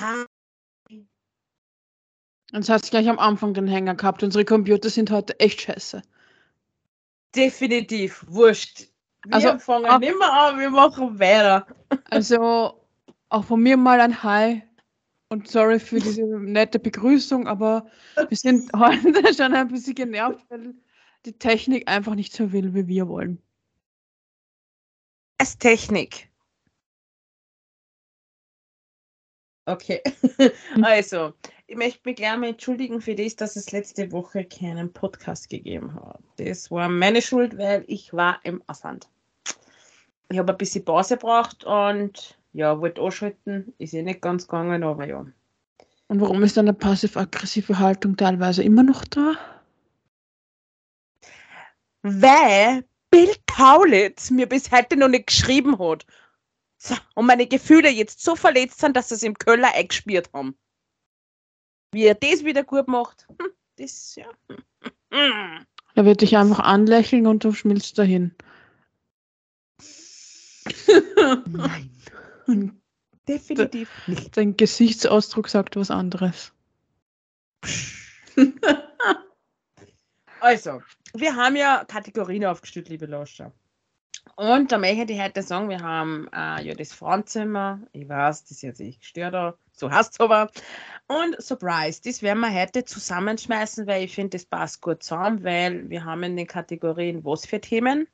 Hi. Jetzt hast du gleich am Anfang den Hänger gehabt. Unsere Computer sind heute echt scheiße. Definitiv. Wurscht. Wir fangen nicht mehr an, wir machen weiter. Also, auch von mir mal ein Hi. Und sorry für diese nette Begrüßung, aber wir sind heute schon ein bisschen genervt, weil die Technik einfach nicht so will, wie wir wollen. Es Technik. Okay. Also, ich möchte mich gleich mal entschuldigen für das, dass es letzte Woche keinen Podcast gegeben hat. Das war meine Schuld, weil ich war im Ausland. Ich habe ein bisschen Pause gebraucht und ja, wollte anschalten. Ist eh nicht ganz gegangen, aber ja. Und warum ist dann eine passiv-aggressive Haltung teilweise immer noch da? Weil Bill Kaulitz mir bis heute noch nicht geschrieben hat. So, und meine Gefühle jetzt so verletzt sind, dass sie es im Köller eingespielt haben. Wie er das wieder gut macht, das ja. Er wird dich einfach anlächeln und du schmilzt dahin. Nein. Definitiv nicht. Dein Gesichtsausdruck sagt was anderes. Also, wir haben ja Kategorien aufgestellt, liebe Lauscher. Und da möchte ich heute sagen, wir haben ja das Frauenzimmer, ich weiß, das ist jetzt echt gestört, so heißt es aber. Und Surprise, das werden wir heute zusammenschmeißen, weil ich finde, das passt gut zusammen, weil wir haben in den Kategorien was für Themen?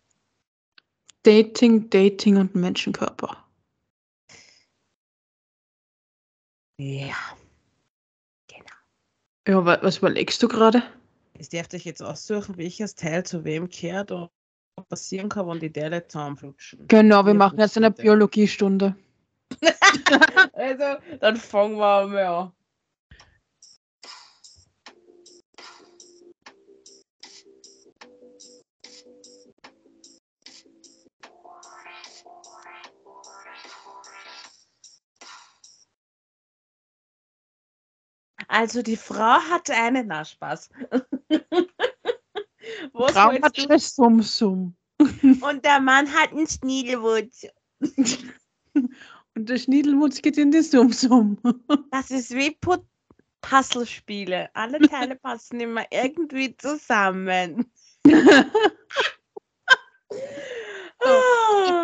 Dating und Menschenkörper. Ja, genau. Ja, was überlegst du gerade? Ich darf euch jetzt aussuchen, welches Teil zu wem gehört und passieren kann, wenn die Delle zusammenflutschen. Genau, wir machen jetzt eine Biologiestunde. Also, dann fangen wir mal an. Also, die Frau hatte einen Nachspaß. Was Traum hat du? Sum-Sum. Und der Mann hat einen Schniedelwutz. Und der Schniedelwutz geht in die Sum-Sum. Das ist wie Puzzlespiele. Alle Teile passen immer irgendwie zusammen. Der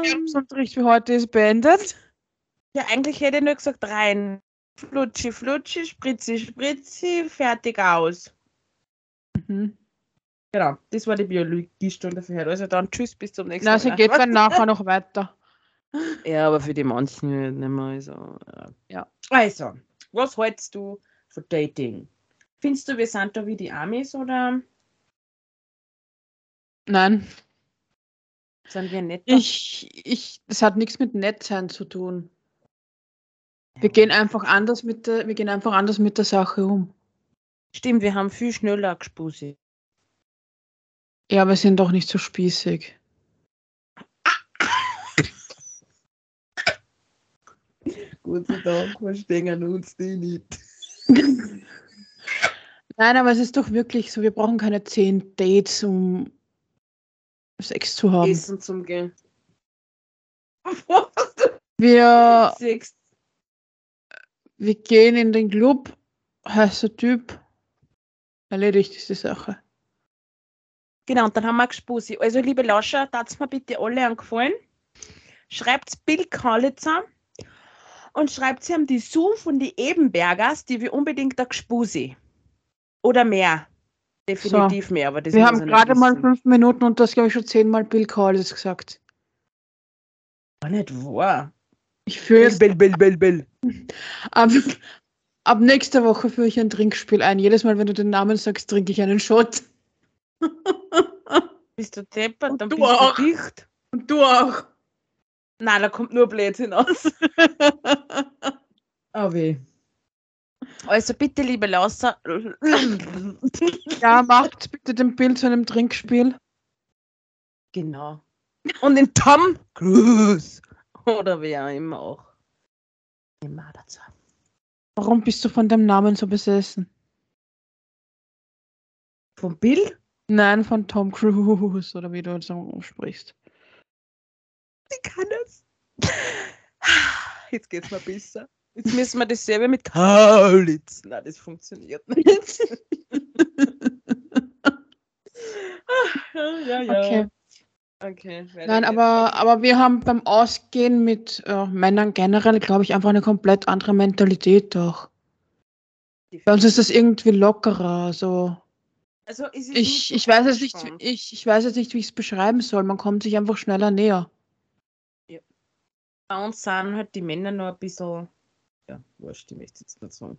Herbstunterricht für heute ist beendet. Ja, eigentlich hätte ich nur gesagt rein. Flutschi, flutschi, spritzi, spritzi, fertig, aus. Mhm. Genau, das war die Biologiestunde für heute. Also dann tschüss, bis zum nächsten Mal. Also geht dann nachher noch weiter. Ja, aber für die manchen nicht mehr. Also, ja. Also, was hältst du von Dating? Findest du, wir sind da wie die Amis, oder? Nein. Sind wir nett? Das hat nichts mit Nettsein zu tun. Ja. Wir gehen einfach anders mit der Sache um. Stimmt, wir haben viel schneller gespustet. Ja, aber wir sind doch nicht so spießig. Guten Tag, verstehen uns die nicht. Nein, aber es ist doch wirklich so, wir brauchen keine 10 Dates, um Sex zu haben. Essen zum Gehen. Wir gehen in den Club, heißer Typ, erledigt ist die Sache. Genau, und dann haben wir Gespusi. Also, liebe Lauscher, tats mir bitte alle einen Gefallen. Schreibt Bill Kaulitz an und schreibt sie an die Sue von die Ebenbergers, die wir unbedingt eine Gespusi. Oder mehr. Definitiv so. Mehr. Aber das wir haben gerade mal 5 Minuten und das, glaube ich, schon 10-mal Bill Kaulitz gesagt. War nicht wahr. Ich führe Bill. Ab nächster Woche führe ich ein Trinkspiel ein. Jedes Mal, wenn du den Namen sagst, trinke ich einen Shot. Bist du deppert, und dann du bist auch. Du dicht. Und du auch. Nein, da kommt nur Blödsinn aus. Oh weh. Also bitte, liebe Lausser. Ja, macht bitte den Bild zu einem Trinkspiel. Genau. Und den Tom Cruise. Oder wer immer auch. Immer dazu. Warum bist du von dem Namen so besessen? Von Bill? Nein, von Tom Cruise, oder wie du jetzt sprichst. Ich kann das. Jetzt geht's mal besser. Jetzt müssen wir dasselbe mit Kaulitz. Nein, das funktioniert nicht. Ja, ja. Okay. Okay, nein, aber wir haben beim Ausgehen mit Männern generell, glaube ich, einfach eine komplett andere Mentalität doch. Bei uns ist das irgendwie lockerer. Also ist es ich weiß jetzt nicht, wie ich es beschreiben soll. Man kommt sich einfach schneller näher. Ja. Bei uns sind halt die Männer noch ein bisschen... Ja, wurscht, die möchte ich jetzt nicht sagen.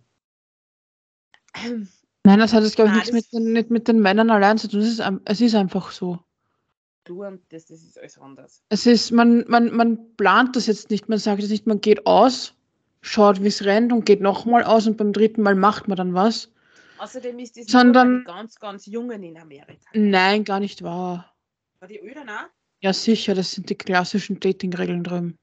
Nein, das hat jetzt, glaube ich, nichts mit den Männern allein zu tun. Es ist einfach so. Und das ist alles anders. Es ist, man plant das jetzt nicht, man sagt es nicht, man geht aus, schaut, wie es rennt und geht nochmal aus und beim dritten Mal macht man dann was. Außerdem ist das sondern, ganz, ganz Jungen in Amerika. Nein, gar nicht wahr. War die Öder, ne? Ja, sicher, das sind die klassischen Dating-Regeln drüben.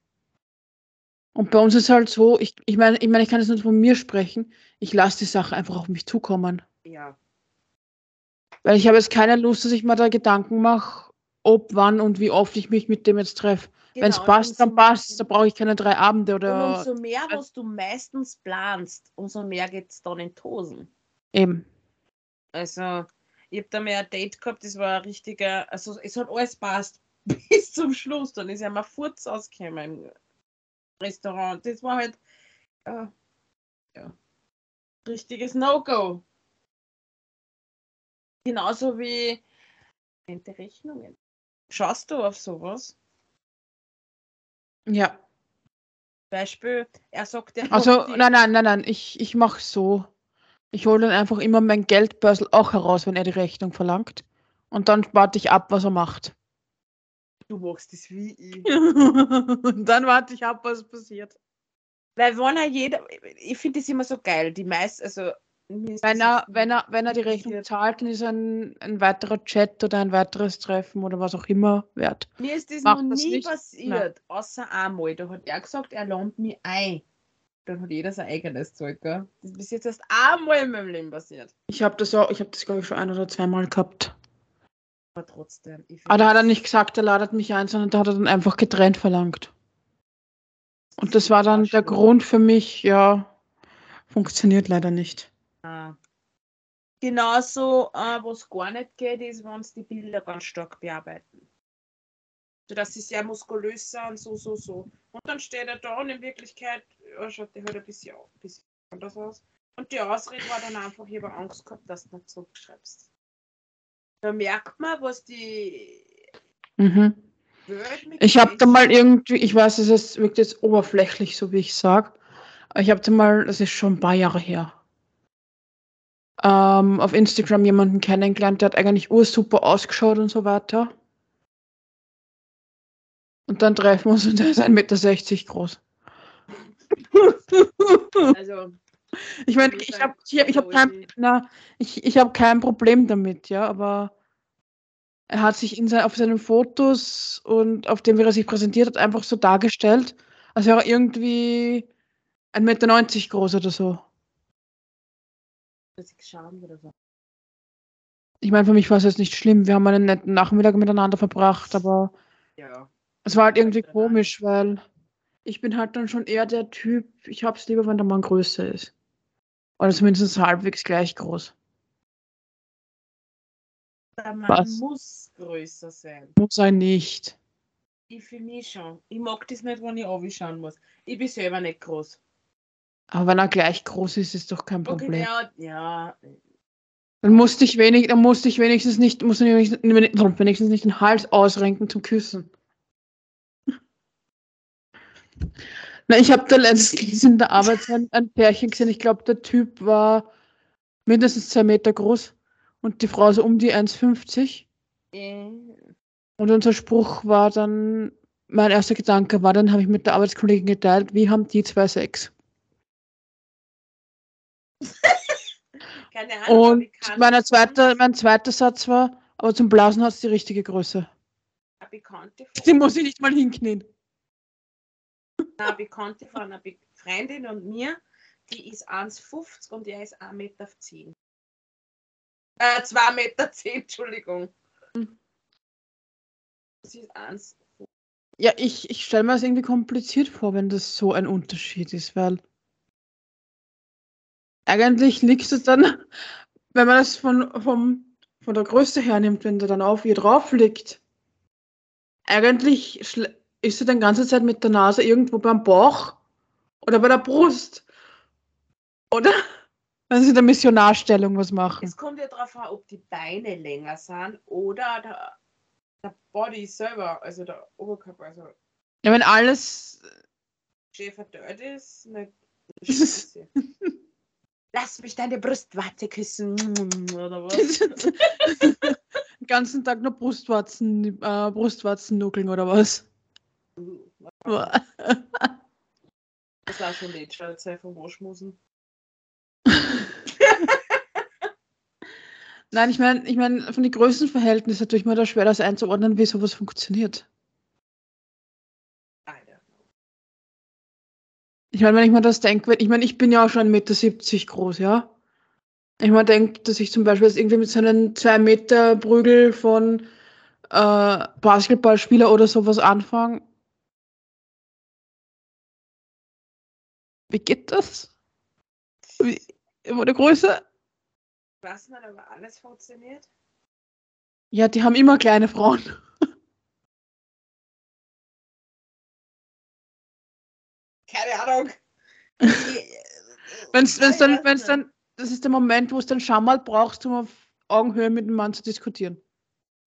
Und bei uns ist halt so, ich meine, ich kann jetzt nicht von mir sprechen, ich lasse die Sache einfach auf mich zukommen. Ja. Weil ich habe jetzt keine Lust, dass ich mir da Gedanken mache, ob, wann und wie oft ich mich mit dem jetzt treffe. Genau, wenn es passt, dann passt, da brauche ich keine 3 Abende oder... Und umso mehr, was du meistens planst, umso mehr geht es dann in Tosen. Eben. Also, ich habe da mal ein Date gehabt, das war ein richtiger... Also, es hat alles passt bis zum Schluss. Dann ist ja mal Furz ausgekommen im Restaurant. Das war halt... ja. Richtiges No-Go. Genauso wie... Rechnungen. Schaust du auf sowas? Ja. Beispiel, er sagt... Also, nein, ich mache so. Ich hole dann einfach immer mein Geldbörsel auch heraus, wenn er die Rechnung verlangt. Und dann warte ich ab, was er macht. Du machst das wie ich. Und dann warte ich ab, was passiert. Weil wenn er ich finde das immer so geil, die meisten, also... Wenn er die Rechnung zahlt, dann ist ein weiterer Chat oder ein weiteres Treffen oder was auch immer wert. Mir ist das noch nie passiert, außer einmal. Da hat er gesagt, er lohnt mich ein. Dann hat jeder sein eigenes Zeug, gell? Das ist bis jetzt erst einmal in meinem Leben passiert. Ich habe das glaube ich schon 1 oder 2 Mal gehabt. Aber trotzdem. Aber da hat er nicht gesagt, er ladet mich ein, sondern da hat er dann einfach getrennt verlangt. Und das war dann der Grund für mich, ja, funktioniert leider nicht. Genauso, was gar nicht geht, ist, wenn uns die Bilder ganz stark bearbeiten. So, dass sie sehr muskulös sind, so. Und dann steht er da und in Wirklichkeit schaut der halt ein bisschen anders aus. Und die Ausrede war dann einfach, ich habe Angst gehabt, dass du nicht zurückschreibst. Da merkt man, was die... Mhm. Ich habe da mal irgendwie, ich weiß, es wirkt jetzt oberflächlich, so wie ich sage, aber ich habe da mal, das ist schon ein paar Jahre her, auf Instagram jemanden kennengelernt, der hat eigentlich ursuper ausgeschaut und so weiter. Und dann treffen wir uns und der ist 1,60 Meter groß. Also, ich meine, ich hab kein Problem damit, ja, aber er hat sich auf seinen Fotos und auf dem, wie er sich präsentiert hat, einfach so dargestellt, als wäre er irgendwie 1,90 Meter groß oder so. Oder so. Ich meine, für mich war es jetzt nicht schlimm. Wir haben einen netten Nachmittag miteinander verbracht, aber ja. Es war halt irgendwie komisch, weil ich bin halt dann schon eher der Typ, ich hab's lieber, wenn der Mann größer ist. Oder zumindest halbwegs gleich groß. Der Mann muss größer sein. Muss er nicht. Ich für mich schon. Ich mag das nicht, wenn ich aufschauen muss. Ich bin selber nicht groß. Aber wenn er gleich groß ist, ist doch kein Problem. Okay, ja. Dann musste ich wenigstens nicht den Hals ausrenken zum Küssen. Na, ich habe da letztens in der Arbeit ein Pärchen gesehen. Ich glaube, der Typ war mindestens 2 Meter groß und die Frau so um die 1,50. Und unser Spruch war dann, mein erster Gedanke war, dann habe ich mit der Arbeitskollegin geteilt, wie haben die 2 Sex? Keine Ahnung, und mein zweiter Satz war, aber zum Blasen hat es die richtige Größe. Eine Bekannte von... Die muss ich nicht mal hinknien. Eine Bekannte von einer Freundin und mir, die ist 1,50 und er ist 1,10 Meter. 2,10 Meter, Entschuldigung. Sie ist 1,50. Ja, ich stelle mir das irgendwie kompliziert vor, wenn das so ein Unterschied ist, weil Eigentlich liegt es dann, wenn man das von der Größe her nimmt, wenn du dann auf ihr drauf liegt. Eigentlich ist sie dann ganze Zeit mit der Nase irgendwo beim Bauch oder bei der Brust. Oder? Wenn sie in der Missionarstellung was machen. Es kommt ja darauf an, ob die Beine länger sind oder der Body selber, also der Oberkörper. Also ja, wenn alles schön verdörrt ist, ne, ist lass mich deine Brustwarze küssen. Oder was? Den ganzen Tag nur Brustwarzen nuckeln oder was? Das war schon die Zeit vom Waschmusen. Nein, ich meine, von den Größenverhältnissen ist natürlich mal da schwer, das einzuordnen, wie sowas funktioniert. Ich meine, wenn ich mir das denke, ich meine, ich bin ja auch schon 1,70 Meter groß, ja? Ich meine, denke, dass ich zum Beispiel jetzt irgendwie mit so einem 2 Meter Prügel von Basketballspieler oder sowas anfange. Wie geht das? Wie, immer der Größe? Was nicht, aber alles funktioniert? Ja, die haben immer kleine Frauen. Keine Ahnung. Wenn's dann, das ist der Moment, wo es dann schon mal brauchst, um auf Augenhöhe mit dem Mann zu diskutieren.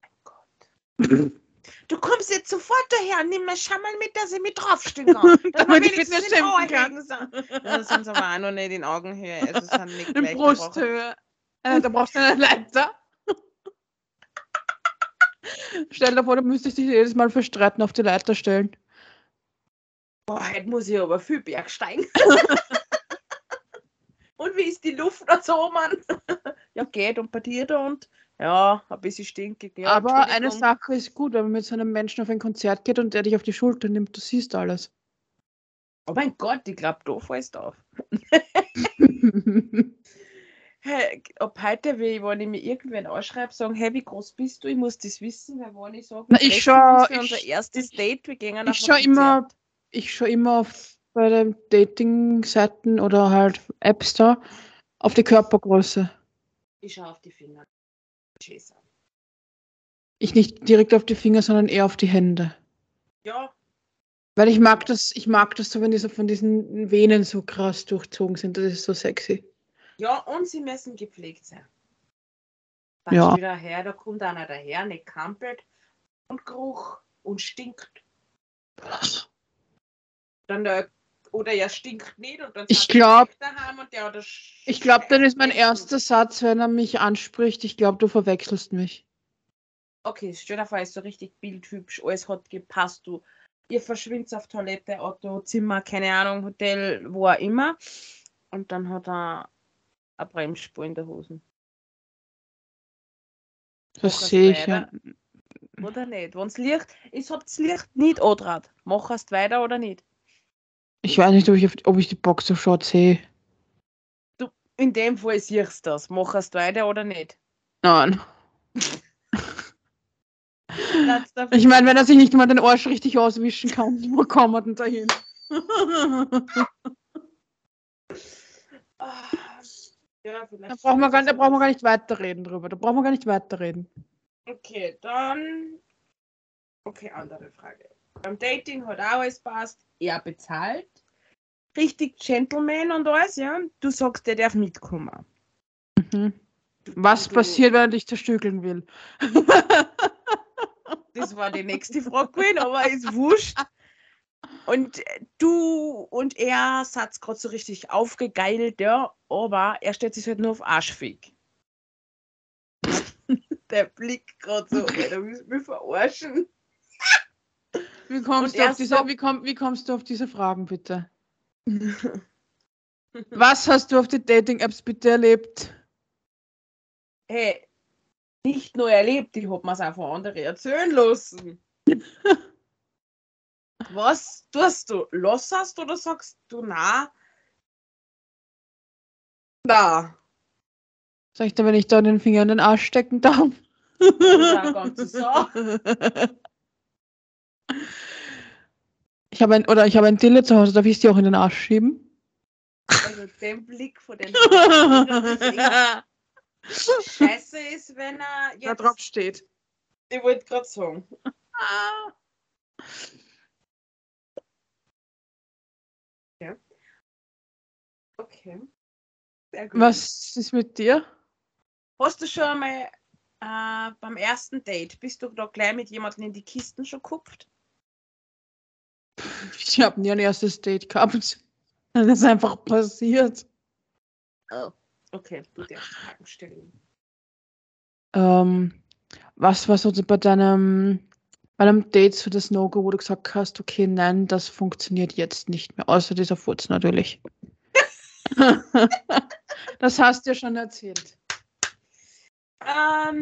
Mein Gott. Du kommst jetzt sofort daher und nimm mir schon mal mit, dass ich mit draufstehen kann. Damit ich mit den Augen kann. Das sind aber auch noch nicht in Augenhöhe. Also sind nicht in Brusthöhe. Da brauchst du eine Leiter. Stell dir vor, du müsstest dich jedes Mal für Streiten auf die Leiter stellen. Boah, heute muss ich aber viel Bergsteigen. Und wie ist die Luft noch so, Mann? Ja, geht und partiert und ja, ein bisschen stinkig. Ja, aber eine Sache ist gut, wenn man mit so einem Menschen auf ein Konzert geht und der dich auf die Schulter nimmt, du siehst alles. Oh mein Gott, ich glaube, da fällst du auf. Hey, ob heute, wenn ich mir irgendwen ausschreibe, sagen, hey, wie groß bist du? Ich muss das wissen, weil wenn ich sage, ich schaue für unser erstes Date, wir gehen nach Konzert. Ich schaue immer bei den Dating-Seiten oder halt Apps da auf die Körpergröße. Ich schaue auf die Finger. Ich nicht direkt auf die Finger, sondern eher auf die Hände. Ja. Weil ich mag das so, wenn die so von diesen Venen so krass durchzogen sind. Das ist so sexy. Ja, und sie müssen gepflegt sein. Dann ja. Wieder her, da kommt einer daher, nicht kampelt und geruch und stinkt. Was? Dann der, oder er stinkt nicht und dann ich glaube, dann ist mein erster Satz, wenn er mich anspricht, ich glaube, du verwechselst mich. Okay, stell dir vor, ist so richtig bildhübsch, alles hat gepasst, du. Ihr verschwindet auf Toilette, Auto, Zimmer, keine Ahnung, Hotel, wo auch immer. Und dann hat er eine Bremsspur in der Hose. Das sehe ich ja. Oder nicht? Wenn's Licht, ich hab das Licht nicht angetragen. Mach erst weiter oder nicht? Ich weiß nicht, ob ich die Boxershort sehe. Du, in dem Fall siehst du das. Machst du weiter oder nicht? Nein. Ich meine, wenn er sich nicht mal den Arsch richtig auswischen kann, wo kommt man denn dahin? Ja, da brauchen wir gar nicht weiterreden. Okay, dann. Okay, andere Frage. Beim Dating hat auch alles passt. Er bezahlt. Richtig Gentleman und alles, ja. Du sagst, der darf mitkommen. Mhm. Was passiert, wenn er dich zerstückeln will? Das war die nächste Frage, aber ist wurscht. Und du und er seid gerade so richtig aufgegeilt, ja, aber er stellt sich halt nur auf Arschfick. Der Blick gerade so, da willst du mich verarschen. Wie kommst du auf diese Fragen, bitte? Was hast du auf die Dating-Apps bitte erlebt? Hey, nicht nur erlebt, ich hab mir's auch von anderen erzählen lassen. Was tust du? Losserst oder sagst du na? Na. Sag ich dir, wenn ich da den Finger in den Arsch stecken darf? Ja, ganz so. Ich habe ein Dille zu Hause, darf ich es dir auch in den Arsch schieben? Also den Blick von den Leuten. Scheiße ist, wenn er jetzt... Da drauf steht. Ich wollte gerade sagen. Ja. Okay. Sehr gut. Was ist mit dir? Hast du schon einmal beim ersten Date, bist du da gleich mit jemandem in die Kisten schon gekupft? Ich habe nie ein erstes Date gehabt. Das ist einfach passiert. Oh. Okay, du darfst Fragen stellen. Was war so bei deinem Date so das No-Go, wo du gesagt hast, okay, nein, das funktioniert jetzt nicht mehr, außer dieser Furz natürlich. Das hast du ja schon erzählt. Das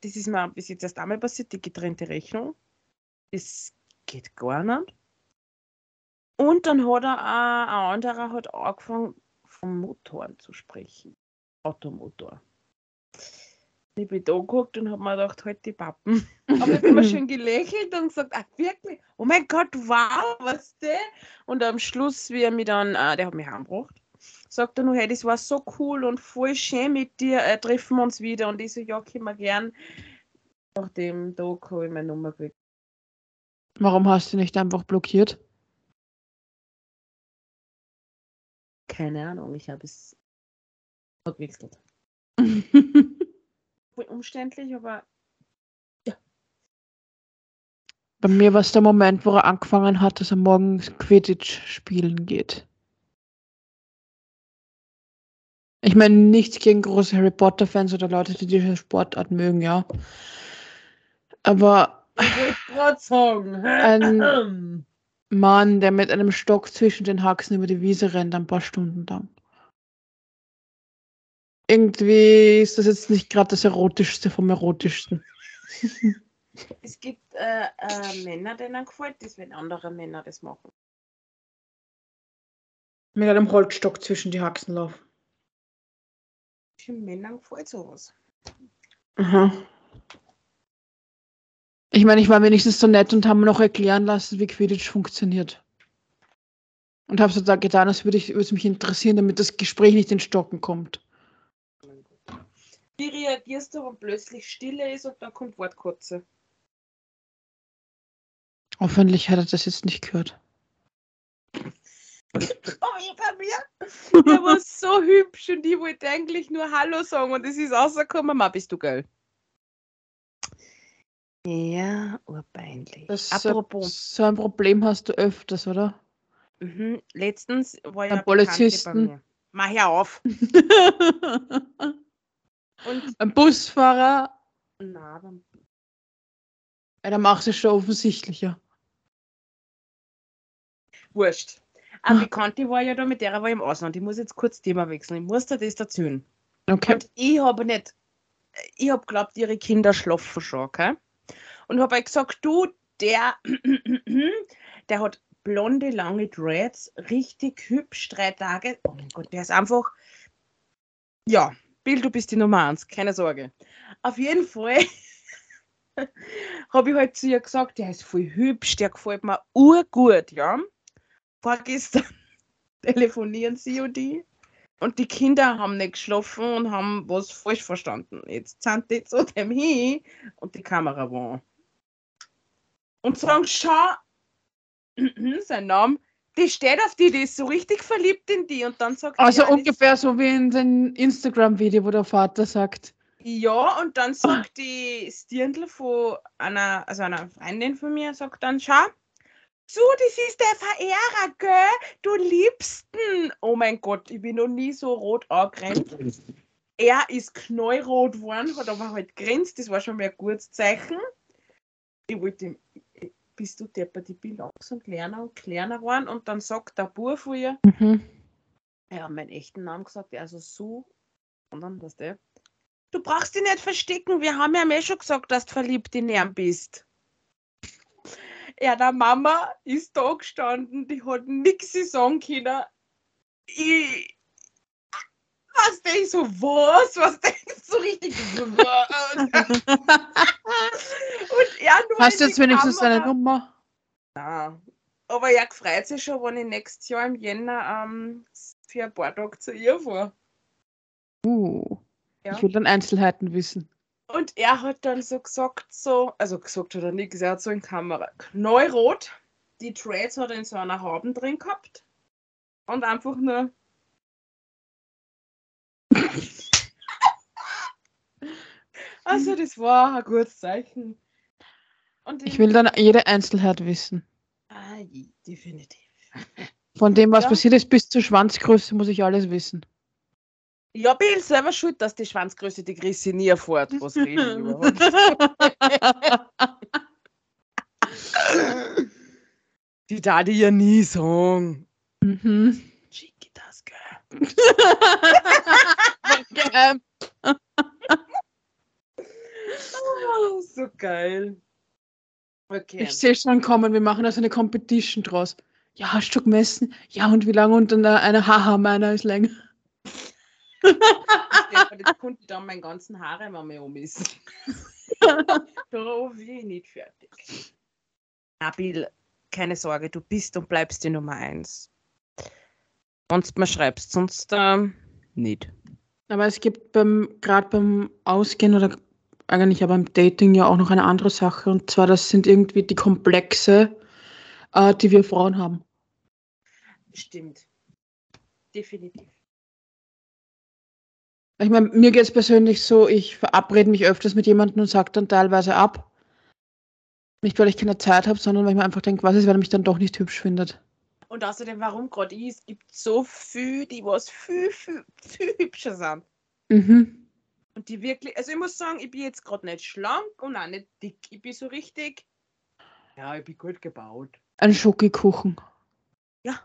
ist mir bis jetzt erst einmal passiert, die getrennte Rechnung. Es geht gar nicht. Und dann hat ein anderer halt angefangen, vom Motor zu sprechen. Automotor. Ich bin da angeguckt und habe mir gedacht, halt die Pappen. Aber ich habe mir schön gelächelt und gesagt, ach wirklich? Oh mein Gott, wow, was denn? Und am Schluss, wie er mich dann, der hat mich heimgebracht, sagt er nur, hey, das war so cool und voll schön mit dir, treffen wir uns wieder. Und ich so, ja, können wir gern. Nach dem Tag habe ich meine Nummer gekriegt. Warum hast du nicht einfach blockiert? Keine Ahnung, ich habe es verwechselt. Umständlich, aber ja. Bei mir war es der Moment, wo er angefangen hat, dass er morgen Quidditch spielen geht. Ich meine, nichts gegen große Harry Potter Fans oder Leute, die diese Sportart mögen, ja. Aber ein Mann, der mit einem Stock zwischen den Haxen über die Wiese rennt, ein paar Stunden lang. Irgendwie ist das jetzt nicht gerade das Erotischste vom Erotischsten. Es gibt Männer, denen gefällt das, wenn andere Männer das machen. Mit einem Holzstock zwischen die Haxen laufen. Männern gefällt sowas. Aha. Ich meine, ich war wenigstens so nett und habe mir noch erklären lassen, wie Quidditch funktioniert. Und habe so da getan, als würde es mich interessieren, damit das Gespräch nicht in Stocken kommt. Wie reagierst du, wenn plötzlich Stille ist und dann kommt Wortkotze? Hoffentlich hat er das jetzt nicht gehört. Oh, bei mir? Der war so hübsch und ich wollte eigentlich nur Hallo sagen und es ist rausgekommen, Mama, bist du geil. Ja, urpeinlich. Apropos. So ein Problem hast du öfters, oder? Mhm. Letztens war ja ein Polizisten. Bei mir. Mach ja auf. Und ein Busfahrer. Na, dann. Ja, dann macht es schon offensichtlicher. Wurscht. Eine Bekannte war ja da, mit der war ich im Ausland. Ich muss jetzt kurz Thema wechseln. Ich muss da das erzählen. Okay. Und ich habe geglaubt, ihre Kinder schlafen schon, okay? Und habe halt gesagt, du, der hat blonde, lange Dreads, richtig hübsch, 3 Tage. Oh mein Gott, der ist einfach, ja, Bill, du bist die Nummer 1, keine Sorge. Auf jeden Fall habe ich halt zu ihr gesagt, der ist voll hübsch, der gefällt mir urgut, ja. Vorgestern telefonieren sie und die Kinder haben nicht geschlafen und haben was falsch verstanden. Jetzt sind die zu dem hin und die Kamera war an. Und sagen, schau, sein Name, die steht auf die, die ist so richtig verliebt in die und dann sagt also die, ungefähr so wie in dem Instagram-Video, wo der Vater sagt. Ja, und dann sagt die Stirndl von einer Freundin von mir, sagt dann, schau, Sue, das ist der Verehrer, gell? Du Liebsten! Oh mein Gott, ich bin noch nie so rot angerannt. Er ist knallrot geworden, hat aber halt gegrinst, das war schon mal ein gutes Zeichen. Ich wollte ihm, bist du deppert, ich bin langsam kleiner und kleiner geworden. Und dann sagt der Bub von ihr, ja, meinen echten Namen gesagt, also Sue, sondern was der? Du brauchst dich nicht verstecken, wir haben ja mir schon gesagt, dass du verliebt in ihn bist. Ja, der Mama ist da gestanden, die hat nichts sagen können. Was denn? So, was? Was denn? So richtig. Und er nur. Hast du jetzt wenigstens seine Nummer? Ja. Aber er freut sich schon, wenn ich nächstes Jahr im Jänner für ein paar Tage zu ihr fahre. Ja. Ich will dann Einzelheiten wissen. Und er hat dann so gesagt, hat er nichts, er hat so in Kamera, knallrot, die Dreads hat er in so einer Haube drin gehabt und einfach nur also das war ein gutes Zeichen. Und ich will dann jede Einzelheit wissen. Ah, definitiv. Von dem, was passiert ist, bis zur Schwanzgröße muss ich alles wissen. Ja, Bill, selber schuld, dass die Schwanzgröße die Chrissy nie erfährt, was reden überhaupt. Die darf ich ja nie sagen. Mhm. Schicke das, gell? Oh, so geil. Okay. Ich sehe schon kommen, wir machen also eine Competition draus. Ja, hast du gemessen? Ja, und wie lange? Und dann eine Haha, meiner ist länger. Jetzt konnte ich dann meinen ganzen Haarem einmal umissen. Da bin ich nicht fertig. Nabil, keine Sorge, du bist und bleibst die Nummer 1. Sonst mal schreibst, sonst nicht. Aber es gibt gerade beim Ausgehen oder eigentlich aber beim Dating ja auch noch eine andere Sache. Und zwar, das sind irgendwie die Komplexe, die wir Frauen haben. Stimmt. Definitiv. Ich meine, mir geht es persönlich so, ich verabrede mich öfters mit jemandem und sage dann teilweise ab. Nicht, weil ich keine Zeit habe, sondern weil ich mir einfach denke, was ist, wenn er mich dann doch nicht hübsch findet. Und außerdem, warum gerade ich? Es gibt so viele, die was viel hübscher sind. Mhm. Und die wirklich, also ich muss sagen, ich bin jetzt gerade nicht schlank und auch nicht dick. Ich bin so richtig, ja, ich bin gut gebaut. Ein Schokokuchen. Ja.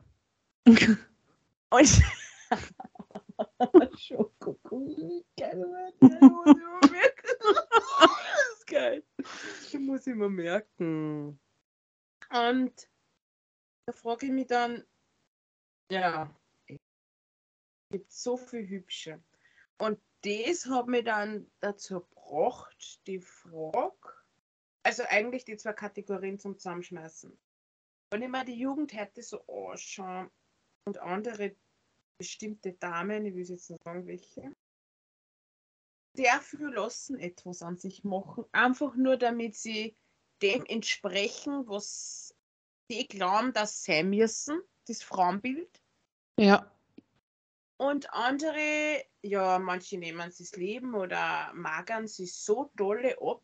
Und Schokokuchen, geil. Das ist geil. Das muss ich mir merken. Und da frage ich mich dann, ja, es gibt so viel Hübsche. Und das hat mich dann dazu gebracht, die Frage, also eigentlich die zwei Kategorien zum Zusammenschmeißen. Wenn ich mir die Jugend hätte so anschauen und andere bestimmte Damen, ich will jetzt nicht sagen welche, sehr viel lassen etwas an sich machen, einfach nur damit sie dem entsprechen, was sie glauben, dass sie sein müssen, das Frauenbild. Ja. Und andere, ja, manche nehmen sich das Leben oder magern sich so dolle ab,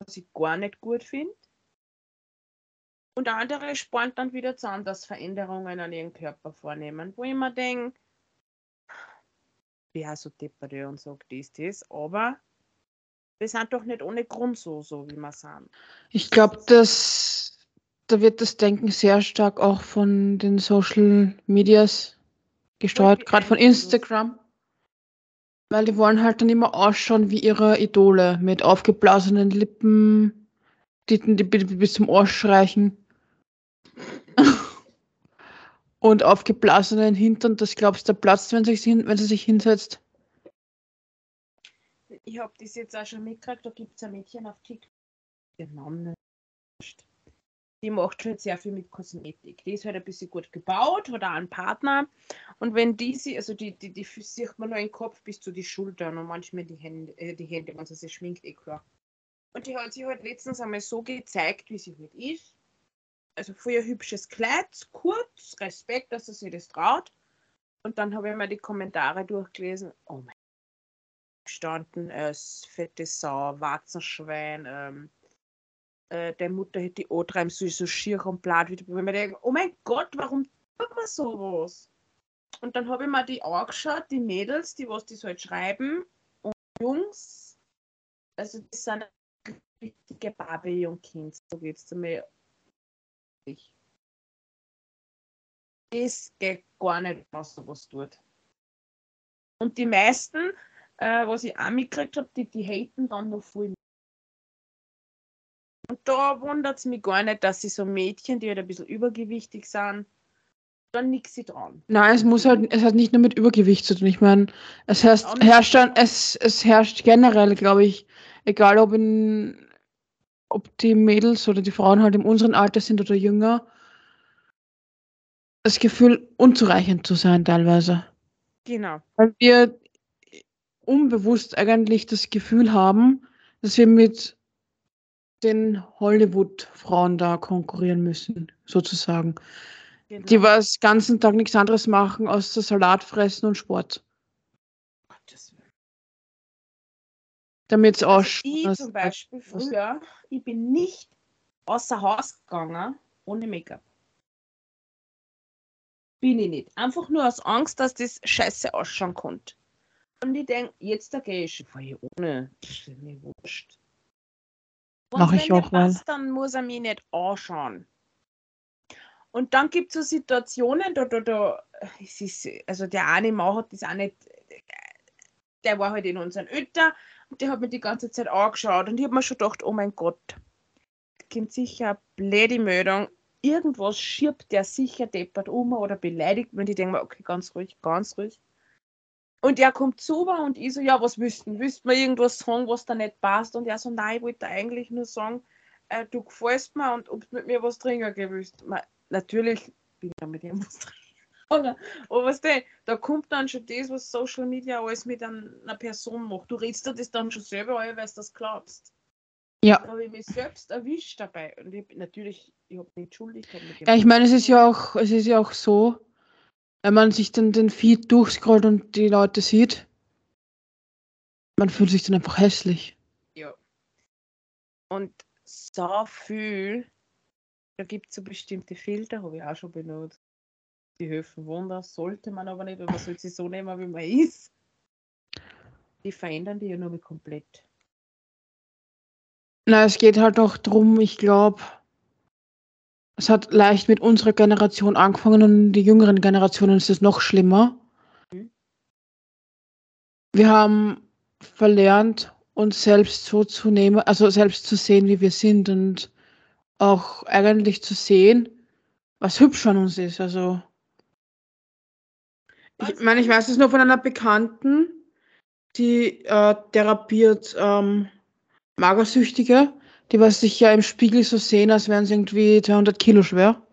was ich gar nicht gut finde. Und andere sparen dann wieder zusammen, dass Veränderungen an ihren Körper vornehmen, wo ich mir denke, ich bin auch so deppert und sage das, aber wir sind doch nicht ohne Grund so wie wir sind. Ich glaube, da wird das Denken sehr stark auch von den Social Medias gesteuert, gerade von Instagram, weil die wollen halt dann immer ausschauen wie ihre Idole mit aufgeblasenen Lippen, Titten, die bis zum Arsch reichen und aufgeblasenen Hintern, das glaubst du, da platzt, wenn sie sich hinsetzt. Ich habe das jetzt auch schon mitgekriegt, da gibt es ein Mädchen auf TikTok, den Namen nicht. Die macht halt sehr viel mit Kosmetik. Die ist halt ein bisschen gut gebaut, hat auch einen Partner. Und wenn die sie, also die sieht man nur den Kopf bis zu die Schultern und manchmal die Hände, wenn sie sich schminkt, eh klar. Und die hat sich halt letztens einmal so gezeigt, wie sie halt ist. Also voll ein hübsches Kleid, kurz, Respekt, dass sie sich das traut. Und dann habe ich mal die Kommentare durchgelesen. Oh mein Gott, gestanden als fette Sau, Warzenschwein, der Mutter hätte die antreiben sollen, so schier und blatt, wenn man denkt, oh mein Gott, warum tut man sowas? Und dann habe ich mir die angeschaut, die Mädels, die was die so halt schreiben, und Jungs, also die sind richtige Babylon-Kinder, so geht es mir. Das geht gar nicht, was sowas tut. Und die meisten, was ich auch mitgekriegt habe, die haten dann noch voll. Und da wundert es mich gar nicht, dass sie so Mädchen, die halt ein bisschen übergewichtig sind, dann nichts sie trauen. Nein, es hat nicht nur mit Übergewicht zu tun. Ich meine, es herrscht generell, glaube ich, egal ob die Mädels oder die Frauen halt in unserem Alter sind oder jünger, das Gefühl, unzureichend zu sein teilweise. Genau. Weil wir unbewusst eigentlich das Gefühl haben, dass wir mit den Hollywood-Frauen da konkurrieren müssen, sozusagen. Genau. Die was den ganzen Tag nichts anderes machen, außer Salat fressen und Sport. Gottes Willen. Damit es ausschaut. Also ich zum Beispiel früher, ich bin nicht außer Haus gegangen ohne Make-up. Bin ich nicht. Einfach nur aus Angst, dass das scheiße ausschauen könnte. Und ich denke, jetzt da gehe ich schon vorher ohne. Das ist mir wurscht. Mach ich auch mal. Dann muss er mich nicht anschauen. Und dann gibt es so Situationen, da es ist, also der eine Mann hat das auch nicht, der war halt in unseren Ötter und der hat mir die ganze Zeit angeschaut und ich habe mir schon gedacht, oh mein Gott, da kommt sicher eine blöde Meldung, irgendwas schirbt der sicher deppert um oder beleidigt mich und ich denke mir, okay, ganz ruhig, ganz ruhig. Und er kommt zu mir und ich so, ja, was wüssten? Wüssten wir irgendwas sagen, was da nicht passt? Und er so, nein, ich wollte eigentlich nur sagen, du gefällst mir und ob du mit mir was trinken gewusst. Natürlich bin ich ja mit ihm was trinken. Oder? Aber weißt du, da kommt dann schon das, was Social Media alles mit einer Person macht. Du redest dir das dann schon selber ein, weil du das glaubst. Ja. Da habe ich mich selbst erwischt dabei. Und ich, natürlich, ich habe nicht schuldig. Ja, ich meine, es ist ja auch so, wenn man sich dann den Feed durchscrollt und die Leute sieht, man fühlt sich dann einfach hässlich. Ja. Und so viel, da gibt es so bestimmte Filter, habe ich auch schon benutzt. Die helfen Wunder, sollte man aber nicht, weil man sollte sie so nehmen, wie man ist. Die verändern die ja nur mit komplett. Na, es geht halt auch drum, ich glaube, es hat leicht mit unserer Generation angefangen und die jüngeren Generationen ist es noch schlimmer. Mhm. Wir haben verlernt, uns selbst so zu nehmen, also selbst zu sehen, wie wir sind und auch eigentlich zu sehen, was hübsch an uns ist. Also, ich meine, ich weiß es nur von einer Bekannten, die therapiert Magersüchtige. Die was sich ja im Spiegel so sehen, als wären sie irgendwie 200 Kilo schwer.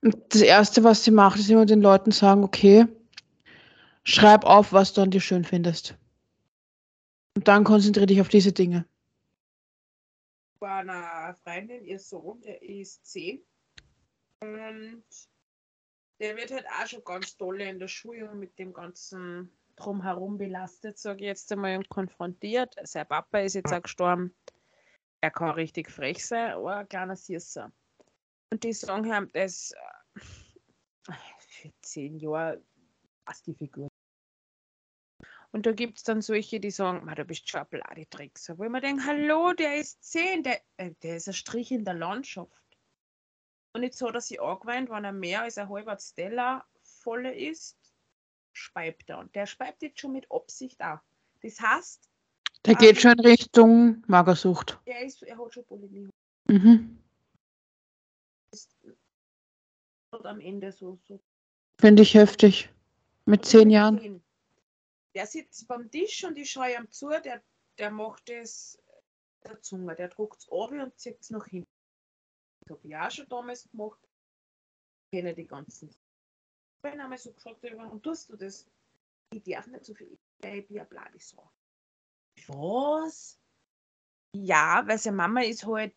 Und das Erste, was sie macht, ist immer den Leuten sagen, okay, schreib auf, was du an dir schön findest. Und dann konzentriere dich auf diese Dinge. Bei einer Freundin, ihr Sohn, der ist 10. Und der wird halt auch schon ganz toll in der Schule und mit dem ganzen Drumherum belastet, sage ich jetzt einmal, und konfrontiert. Sein Papa ist jetzt auch gestorben. Er kann richtig frech sein, aber ein kleiner Süßer. Und die sagen haben, das für 10 Jahre passt die Figur. Und da gibt es dann solche, die sagen, du bist schon ein Bladitrickser. Wo ich mir denke, hallo, der ist 10, der ist ein Strich in der Landschaft. Und jetzt hat er sich angewöhnt, wenn er mehr als ein halber Teller voll ist, speibt er. Und der speibt jetzt schon mit Absicht auch. Das heißt, der geht schon in Richtung Magersucht. Er hat schon Bulimie. Mhm. Und am Ende so. Finde ich heftig. Mit 10 Jahren. Der sitzt beim Tisch und ich schaue ihm zu, der macht es der Zunge. Der druckt es ab und zieht es nach hinten. Das habe ich auch schon damals gemacht. Ich kenne die ganzen. Ich bin einmal so gefragt, warum tust du das? Ich darf nicht so viel. Ich bin ja blöd, ich sage. Was? Ja, weil seine Mama ist halt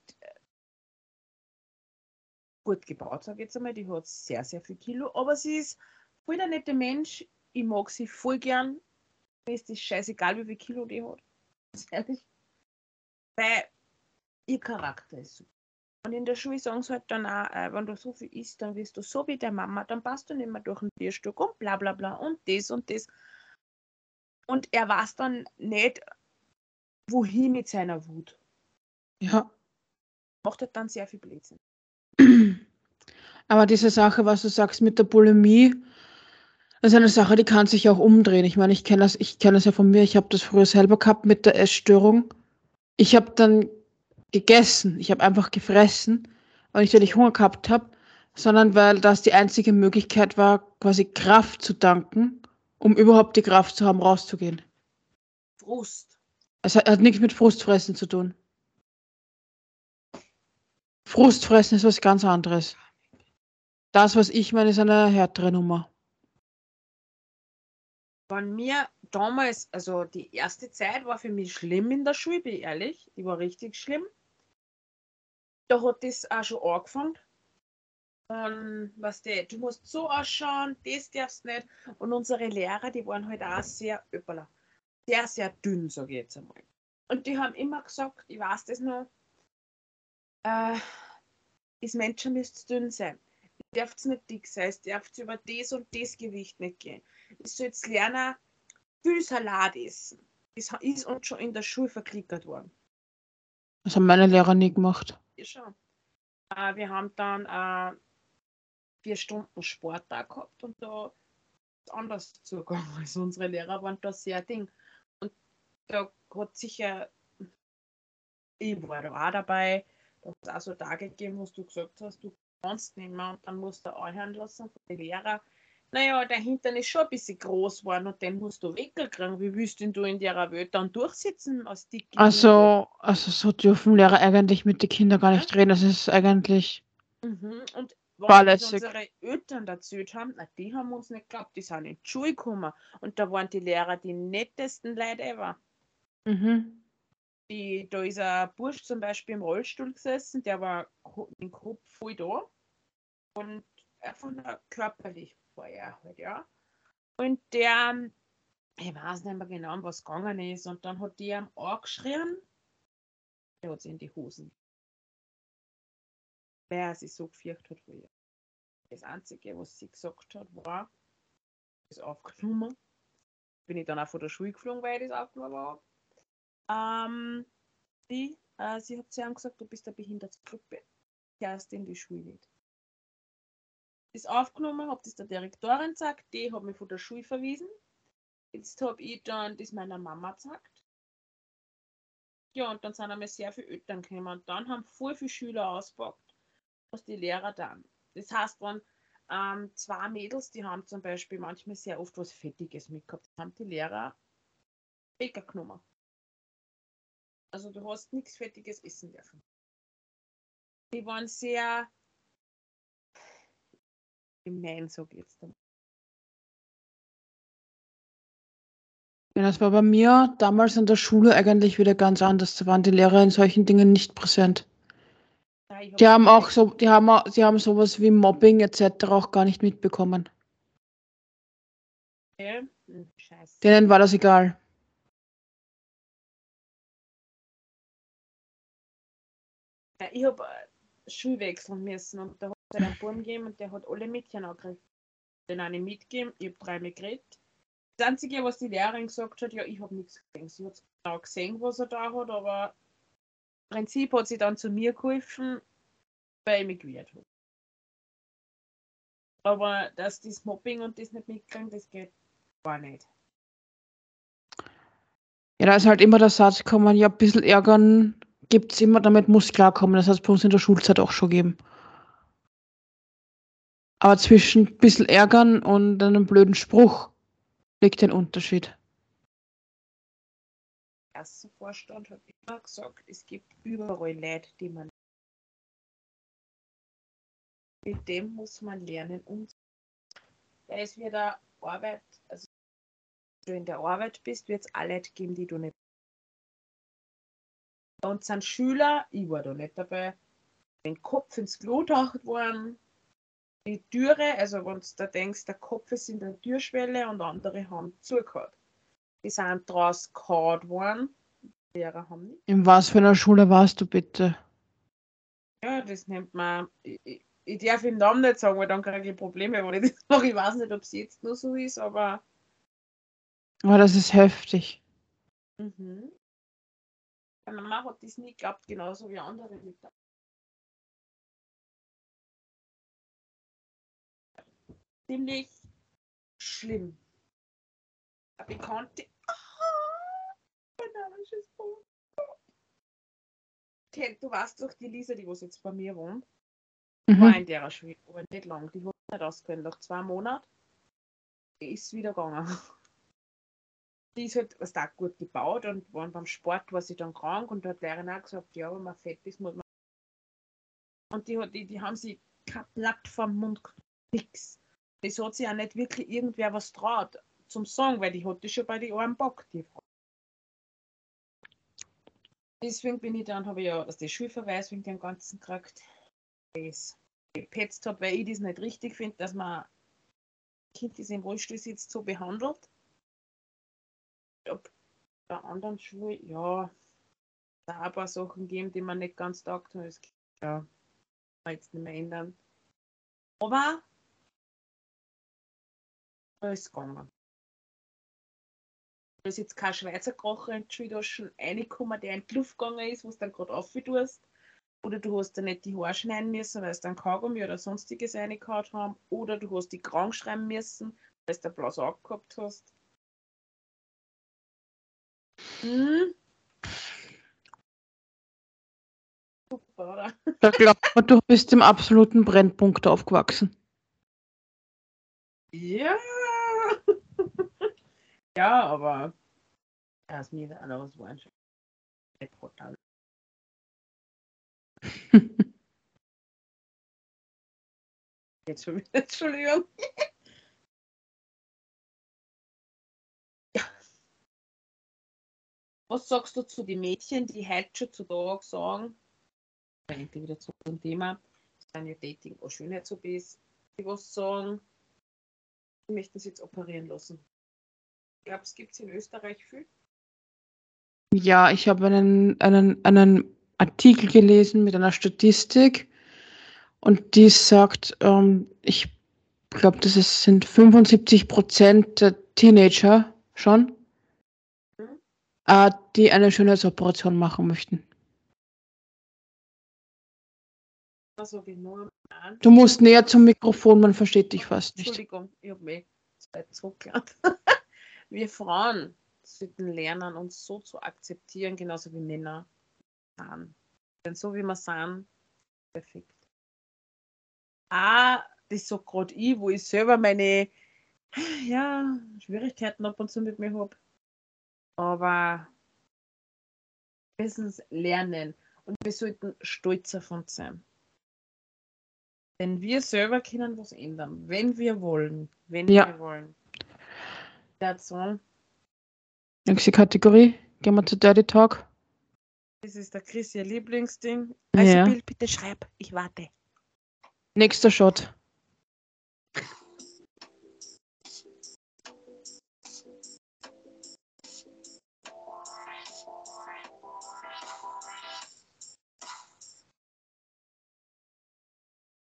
gut gebaut, sage ich jetzt einmal. Die hat sehr, sehr viel Kilo, aber sie ist voll der nette Mensch. Ich mag sie voll gern. Mir ist das scheißegal, wie viel Kilo die hat. Ehrlich. Weil ihr Charakter ist super. Und in der Schule sagen sie halt dann auch, wenn du so viel isst, dann wirst du so wie der Mama, dann passt du nicht mehr durch ein Bierstück und bla bla bla und das und das. Und er weiß dann nicht, wohin mit seiner Wut. Ja. Macht er dann sehr viel Blödsinn. Aber diese Sache, was du sagst mit der Bulimie, das ist eine Sache, die kann sich auch umdrehen. Ich meine, ich kenne das ja von mir. Ich habe das früher selber gehabt mit der Essstörung. Ich habe dann gegessen. Ich habe einfach gefressen, weil ich nicht Hunger gehabt habe, sondern weil das die einzige Möglichkeit war, quasi Kraft zu tanken, um überhaupt die Kraft zu haben, rauszugehen. Frust. Es hat nichts mit Frustfressen zu tun. Frustfressen ist was ganz anderes. Das, was ich meine, ist eine härtere Nummer. Wenn mir damals, also die erste Zeit war für mich schlimm in der Schule, bin ich ehrlich, die war richtig schlimm. Da hat das auch schon angefangen. Und weißt du, du musst so ausschauen, das darfst nicht. Und unsere Lehrer, die waren halt auch sehr, sehr, sehr dünn, sage ich jetzt einmal. Und die haben immer gesagt, ich weiß das noch, das Menschen müsst dünn sein. Ihr dürft nicht dick sein, ihr dürft über das und das Gewicht nicht gehen. Ihr sollt lernen, viel Salat essen. Das ist uns schon in der Schule verklickert worden. Das haben meine Lehrer nie gemacht. Ja, schon. Wir haben dann 4 Stunden Sporttag gehabt und da ist anders zugegangen. Also unsere Lehrer waren da sehr ding. Und da hat sicher, ich war da auch dabei, da hat es auch so Tage gegeben, wo du gesagt hast, du kannst nicht mehr und dann musst du anhören lassen von den Lehrern. Naja, der Hintern ist schon ein bisschen groß geworden und den musst du wegkriegen. Wie willst denn du in der Welt dann durchsitzen als die Kinder? Also so dürfen Lehrer eigentlich mit den Kindern gar nicht reden. Das ist eigentlich und was unsere Eltern erzählt haben, na, die haben uns nicht geglaubt, die sind in die Schule gekommen. Und da waren die Lehrer die nettesten Leute ever. Mhm. Da ist ein Bursch zum Beispiel im Rollstuhl gesessen, der war im Kopf voll da und einfach nur körperlich war er halt, ja. Und der, ich weiß nicht mehr genau, um was gegangen ist, und dann hat die am angeschrien, der hat sich in die Hosen, weil er sich so gefürchtet hat wie er. Das Einzige, was sie gesagt hat, war, das aufgenommen. Bin ich dann auch von der Schule geflogen, weil ich das aufgenommen habe. Sie hat zu ihm gesagt, du bist eine behinderte Gruppe, gehst in die Schule nicht. Ist aufgenommen, habe das der Direktorin gesagt, die hat mich von der Schule verwiesen. Jetzt habe ich dann das meiner Mama gesagt. Ja, und dann sind einmal sehr viele Eltern gekommen und dann haben voll viele Schüler ausgepackt, was die Lehrer dann. Das heißt, wenn 2 Mädels, die haben zum Beispiel manchmal sehr oft was Fettiges mitgehabt, haben die Lehrer weggenommen. Also du hast nichts Fettiges essen dürfen. Die waren sehr gemein, so geht's dann. Ja, das war bei mir damals in der Schule eigentlich wieder ganz anders. Da waren die Lehrer in solchen Dingen nicht präsent. Die haben auch so, sie haben sowas wie Mobbing etc. auch gar nicht mitbekommen. Ja. Scheiße. Denen war das egal. Ich habe Schule wechseln müssen und da hat es einen Buben gegeben und der hat alle Mädchen angegriffen. Den habe ich mitgegeben, ich habe 3 Mal geredet. Das Einzige, was die Lehrerin gesagt hat, ja, ich habe nichts gesehen. Sie hat genau gesehen, was er da hat, aber im Prinzip hat sie dann zu mir geholfen, weil ich mich gewehrt habe. Aber dass das Mobbing und das nicht mitkriegen, das geht gar nicht. Ja, da ist halt immer der Satz, kann man ja ein bisschen ärgern. Gibt es immer, damit muss klarkommen. Das hat es bei uns in der Schulzeit auch schon gegeben. Aber zwischen ein bisschen Ärgern und einem blöden Spruch liegt ein Unterschied. Der erste Vorstand hat immer gesagt, es gibt überall Leute, die man. Mit dem muss man lernen umzugehen. Da ist wieder Arbeit, also wenn du in der Arbeit bist, wird es alle Leute geben, die du nicht. Und sind Schüler, ich war da nicht dabei, den Kopf ins Klo getaucht worden, die Türe, also wenn du da denkst, der Kopf ist in der Türschwelle und andere haben zugehört. Die sind draus gehauen worden, die Lehrer haben nicht. In was für einer Schule warst du bitte? Ja, das nennt man, ich darf den Namen nicht sagen, weil dann kriege ich Probleme, wenn ich das mache. Ich weiß nicht, ob es jetzt nur so ist, aber... Aber das ist heftig. Mhm. Meine Mama hat das nie geglaubt, genauso wie andere Mütter. Ziemlich schlimm. Eine Bekannte. Bananisches Boot. Du weißt doch, die Lisa, die was jetzt bei mir wohnt, war in der Schule, aber nicht lang. Die hat nicht ausgehört. Nach 2 Monaten ist wieder gegangen. Die ist halt, was da gut gebaut und beim Sport war sie dann krank und da hat Lehrerin auch gesagt, ja, wenn man fett ist, muss man. Und die haben sie kaputt vom Mund genommen. nichts. Das hat sich ja nicht wirklich irgendwer was traut zum Sagen, weil die hatte schon bei den Ohren Bock, die Frau. Deswegen bin ich dann, habe ich ja aus der Schulverweis wegen dem Ganzen gekriegt, das gepetzt habe, weil ich das nicht richtig finde, dass man ein Kind, das im Rollstuhl sitzt, so behandelt. Ob bei anderen Schulen, ja, da ein paar Sachen geben, die man nicht ganz taugt haben, das kann man jetzt nicht mehr ändern. Aber alles ist gegangen. Da ist jetzt kein Schweizer Kocher in die Schultaschen reingekommen, der in die Luft gegangen ist, wo du dann gerade aufgetust. Oder du hast dann nicht die Haare schneiden müssen, weil es dann Kaugummi oder sonstiges reingehauen haben. Oder du hast die krank schreiben müssen, weil du ein blaues Auge gehabt hast. Hm? Super, oder? Da glaubt man, du bist im absoluten Brennpunkt aufgewachsen. Ja! Ja, aber das ist mir ein anderes Wort. Brutal. Jetzt schon wieder, Entschuldigung. Ja. Was sagst du zu den Mädchen, die heute schon zu Tag sagen, eigentlich wieder zu dem Thema, das sind ja Dating und Schönheits-OBs, die was sagen, die möchten es jetzt operieren lassen? Ich glaube, es gibt es in Österreich viel. Ja, ich habe einen Artikel gelesen mit einer Statistik und die sagt, ich glaube, das sind 75% der Teenager schon, die eine Schönheitsoperation machen möchten. Also, du musst näher zum Mikrofon, man versteht dich fast nicht. Entschuldigung, ich habe mich zurückgeladen. Wir Frauen sollten lernen, uns so zu akzeptieren, genauso wie Männer sind. Denn so wie wir sind, perfekt. Ah, das sage gerade ich, wo ich selber meine Schwierigkeiten ab und zu mit mir habe. Aber wir müssen es lernen und wir sollten stolz davon sein. Denn wir selber können was ändern, wenn wir wollen. Dazu. Nächste Kategorie. Gehen wir zu Dirty Talk. Das ist der Chris, ihr Lieblingsding. Also ja. Bill, bitte schreib. Ich warte. Nächster Shot.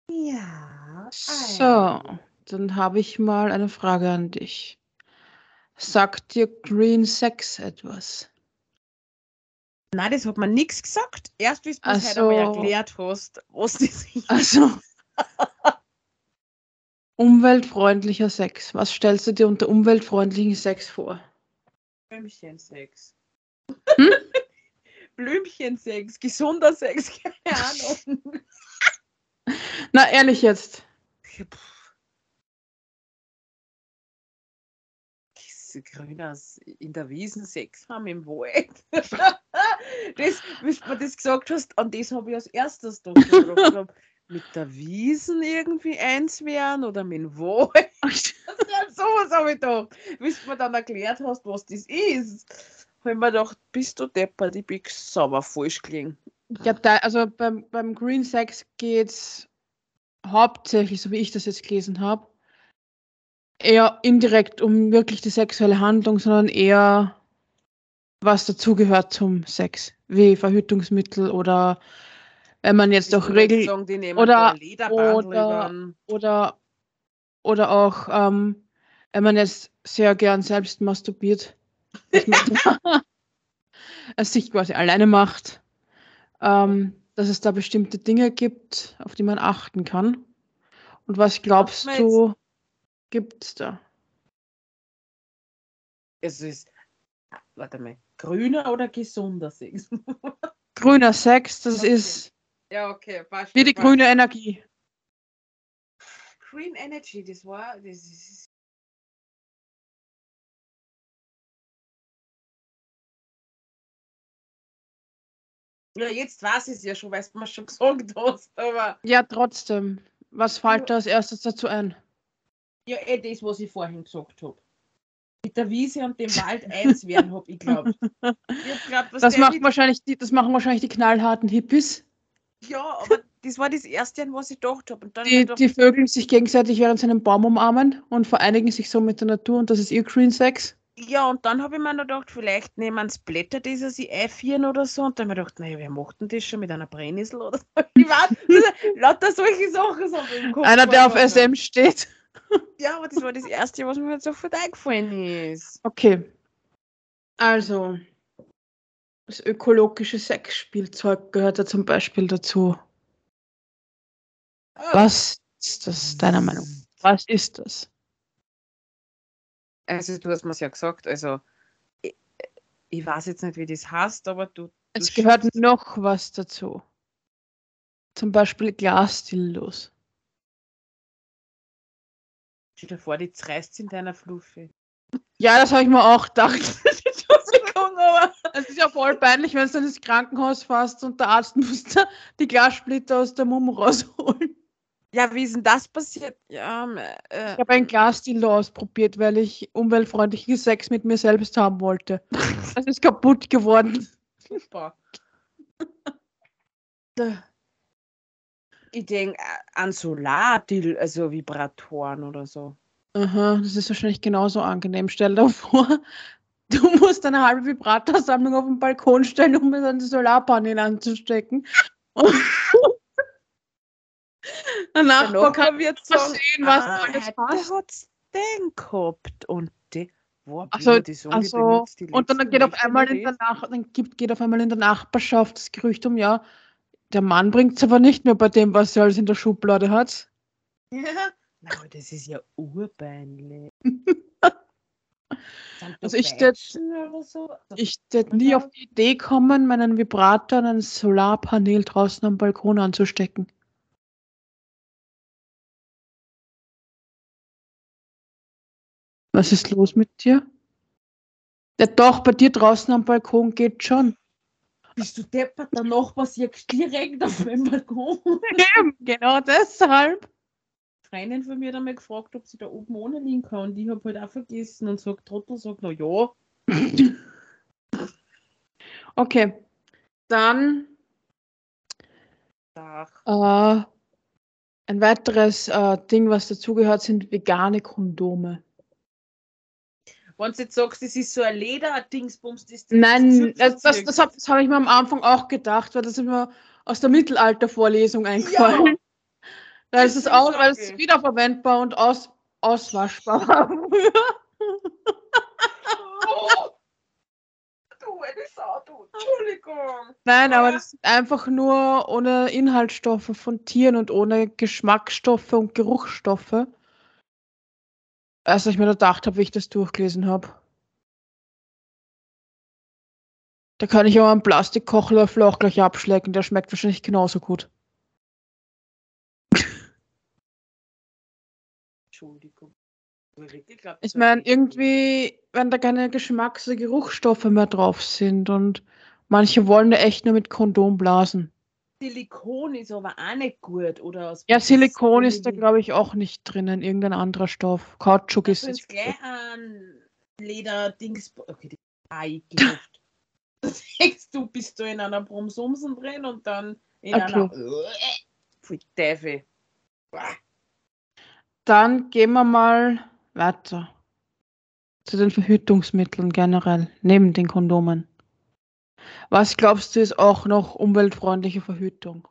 Ja. So, dann habe ich mal eine Frage an dich. Sagt dir Green Sex etwas? Nein, das hat mir nichts gesagt. Erst wie du es heute einmal erklärt hast, was das ist. Also, umweltfreundlicher Sex. Was stellst du dir unter umweltfreundlichen Sex vor? Blümchensex. Hm? Blümchensex, gesunder Sex, keine Ahnung. Na, ehrlich jetzt. Grüner in der Wiesen Sex haben im Wald. Das, wie du mir das gesagt hast, an das habe ich als erstes gedacht. Mit der Wiesen irgendwie eins werden oder mit dem Wald. So was habe ich gedacht. Wie du mir dann erklärt hast, was das ist, habe ich mir gedacht, bist du deppert, ich bin sauber falsch gelegen. Ja, also beim Green Sex geht es hauptsächlich, so wie ich das jetzt gelesen habe, eher indirekt um wirklich die sexuelle Handlung, sondern eher was dazugehört zum Sex, wie Verhütungsmittel oder wenn man jetzt auch Regeln oder auch wenn man jetzt sehr gern selbst masturbiert, es sich quasi alleine macht, dass es da bestimmte Dinge gibt, auf die man achten kann. Und was glaubst du? Gibt's da? Es ist, warte mal, grüner oder gesunder Sex? Grüner Sex, das okay. Ist ja, okay. Passt, wie die passt. Grüne Energie. Green Energy, das ist. Ja, jetzt weiß ich es ja schon, weil du mir schon gesagt hast, aber. Ja, trotzdem. Was fällt da als erstes dazu ein? Ja, das, was ich vorhin gesagt habe. Mit der Wiese und dem Wald eins werden, habe ich glaubt. Das machen wahrscheinlich die knallharten Hippies. Ja, aber das war das erste, an was ich gedacht habe. Die Vögel sich gegenseitig während einem Baum umarmen und vereinigen sich so mit der Natur und das ist ihr Green Sex. Ja, und dann habe ich mir noch gedacht, vielleicht nehmen sie Blätter, die sie einfrieren oder so. Und dann habe ich gedacht, naja, wer macht denn das schon mit einer Brennnessel oder so? Ich weiß, lauter solche Sachen so im Kopf. Einer, der auf SM steht. Ja, aber das war das erste, was mir jetzt sofort eingefallen ist. Okay. Also, das ökologische Sexspielzeug gehört ja zum Beispiel dazu. Was ist das, deiner Meinung? Was ist das? Also, du hast mir es ja gesagt, also, ich weiß jetzt nicht, wie das heißt, aber du... Es gehört noch was dazu. Zum Beispiel Glasdildos. Stell dir vor, die zerreißt in deiner Fluffe. Ja, das habe ich mir auch gedacht. Es ist ja voll peinlich, wenn du dann ins Krankenhaus fährst und der Arzt muss da die Glassplitter aus der Mumm rausholen. Ja, wie ist denn das passiert? Ja, ich habe ein Glasdildo ausprobiert, weil ich umweltfreundlichen Sex mit mir selbst haben wollte. Das ist kaputt geworden. Super. Ich denke an Solardildo, also Vibratoren oder so. Aha, das ist wahrscheinlich genauso angenehm. Stell dir vor, du musst eine halbe Vibratorsammlung auf den Balkon stellen, um es an die Solarpanel anzustecken. Und der Nachbar kann jetzt sehen, was alles passt. Der hat's denn gehabt und die, wo und dann geht auf einmal in der Nachbarschaft das Gerücht um, ja, der Mann bringt es aber nicht mehr bei dem, was er alles in der Schublade hat. Ja. Na, aber das ist ja urbeinlich. Also ich tät nie auf die Idee kommen, meinen Vibrator an ein Solarpanel draußen am Balkon anzustecken. Was ist los mit dir? Ja doch, bei dir draußen am Balkon geht schon. Bist du deppert? Der Nachbar sieht direkt auf meinem Balkon. Ja, genau deshalb. Freundin von mir hat einmal gefragt, ob sie da oben ohne liegen kann. Und ich habe halt auch vergessen und sagt, Trottel sagt, na ja. Okay. Dann ein weiteres Ding, was dazugehört, sind vegane Kondome. Wenn du jetzt sagst, das ist so ein Leder-Dingsbums, das ist... Nein, das habe ich mir am Anfang auch gedacht, weil das ist mir aus der Mittelaltervorlesung eingefallen. Ja. Da ist es auch, weil es wiederverwendbar und auswaschbar war. Du, eine Sau, du. Entschuldigung. Nein, aber das sind einfach nur ohne Inhaltsstoffe von Tieren und ohne Geschmacksstoffe und Geruchsstoffe. Als ich mir da gedacht habe, wie ich das durchgelesen habe. Da kann ich aber einen Plastikkochlöffel auch gleich abschlecken, der schmeckt wahrscheinlich genauso gut. Entschuldigung. Ich meine, irgendwie, wenn da keine Geschmacks- oder Geruchsstoffe mehr drauf sind und manche wollen da echt nur mit Kondom blasen. Silikon ist aber auch nicht gut, oder? Ja, Silikon ist da, glaube ich, auch nicht drinnen. Irgendein anderer Stoff. Kautschuk ist es. Gleich an Leder-Dings... Okay, die Eigeluft. Das heißt, du bist da in einer Bromsumsen drin und dann in einer... Pfui, Teufel. Dann gehen wir mal weiter zu den Verhütungsmitteln generell, neben den Kondomen. Was glaubst du, ist auch noch umweltfreundliche Verhütung?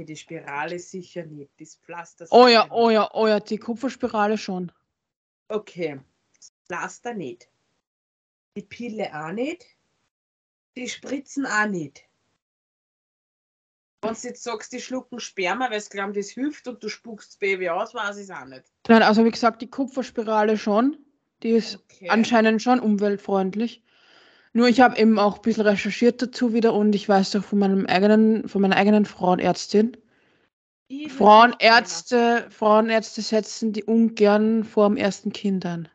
Die Spirale sicher nicht, das Pflaster... Oh ja, die Kupferspirale schon. Okay, das Pflaster nicht. Die Pille auch nicht. Die Spritzen auch nicht. Wenn du jetzt sagst, die schlucken Sperma, weil sie glauben, das hilft und du spuckst das Baby aus, weiß ich es auch nicht. Nein, also wie gesagt, die Kupferspirale schon. Die ist anscheinend schon umweltfreundlich. Nur ich habe eben auch ein bisschen recherchiert dazu wieder und ich weiß doch von meiner eigenen Frauenärztin. Frauenärzte setzen die ungern vor dem ersten Kind ein.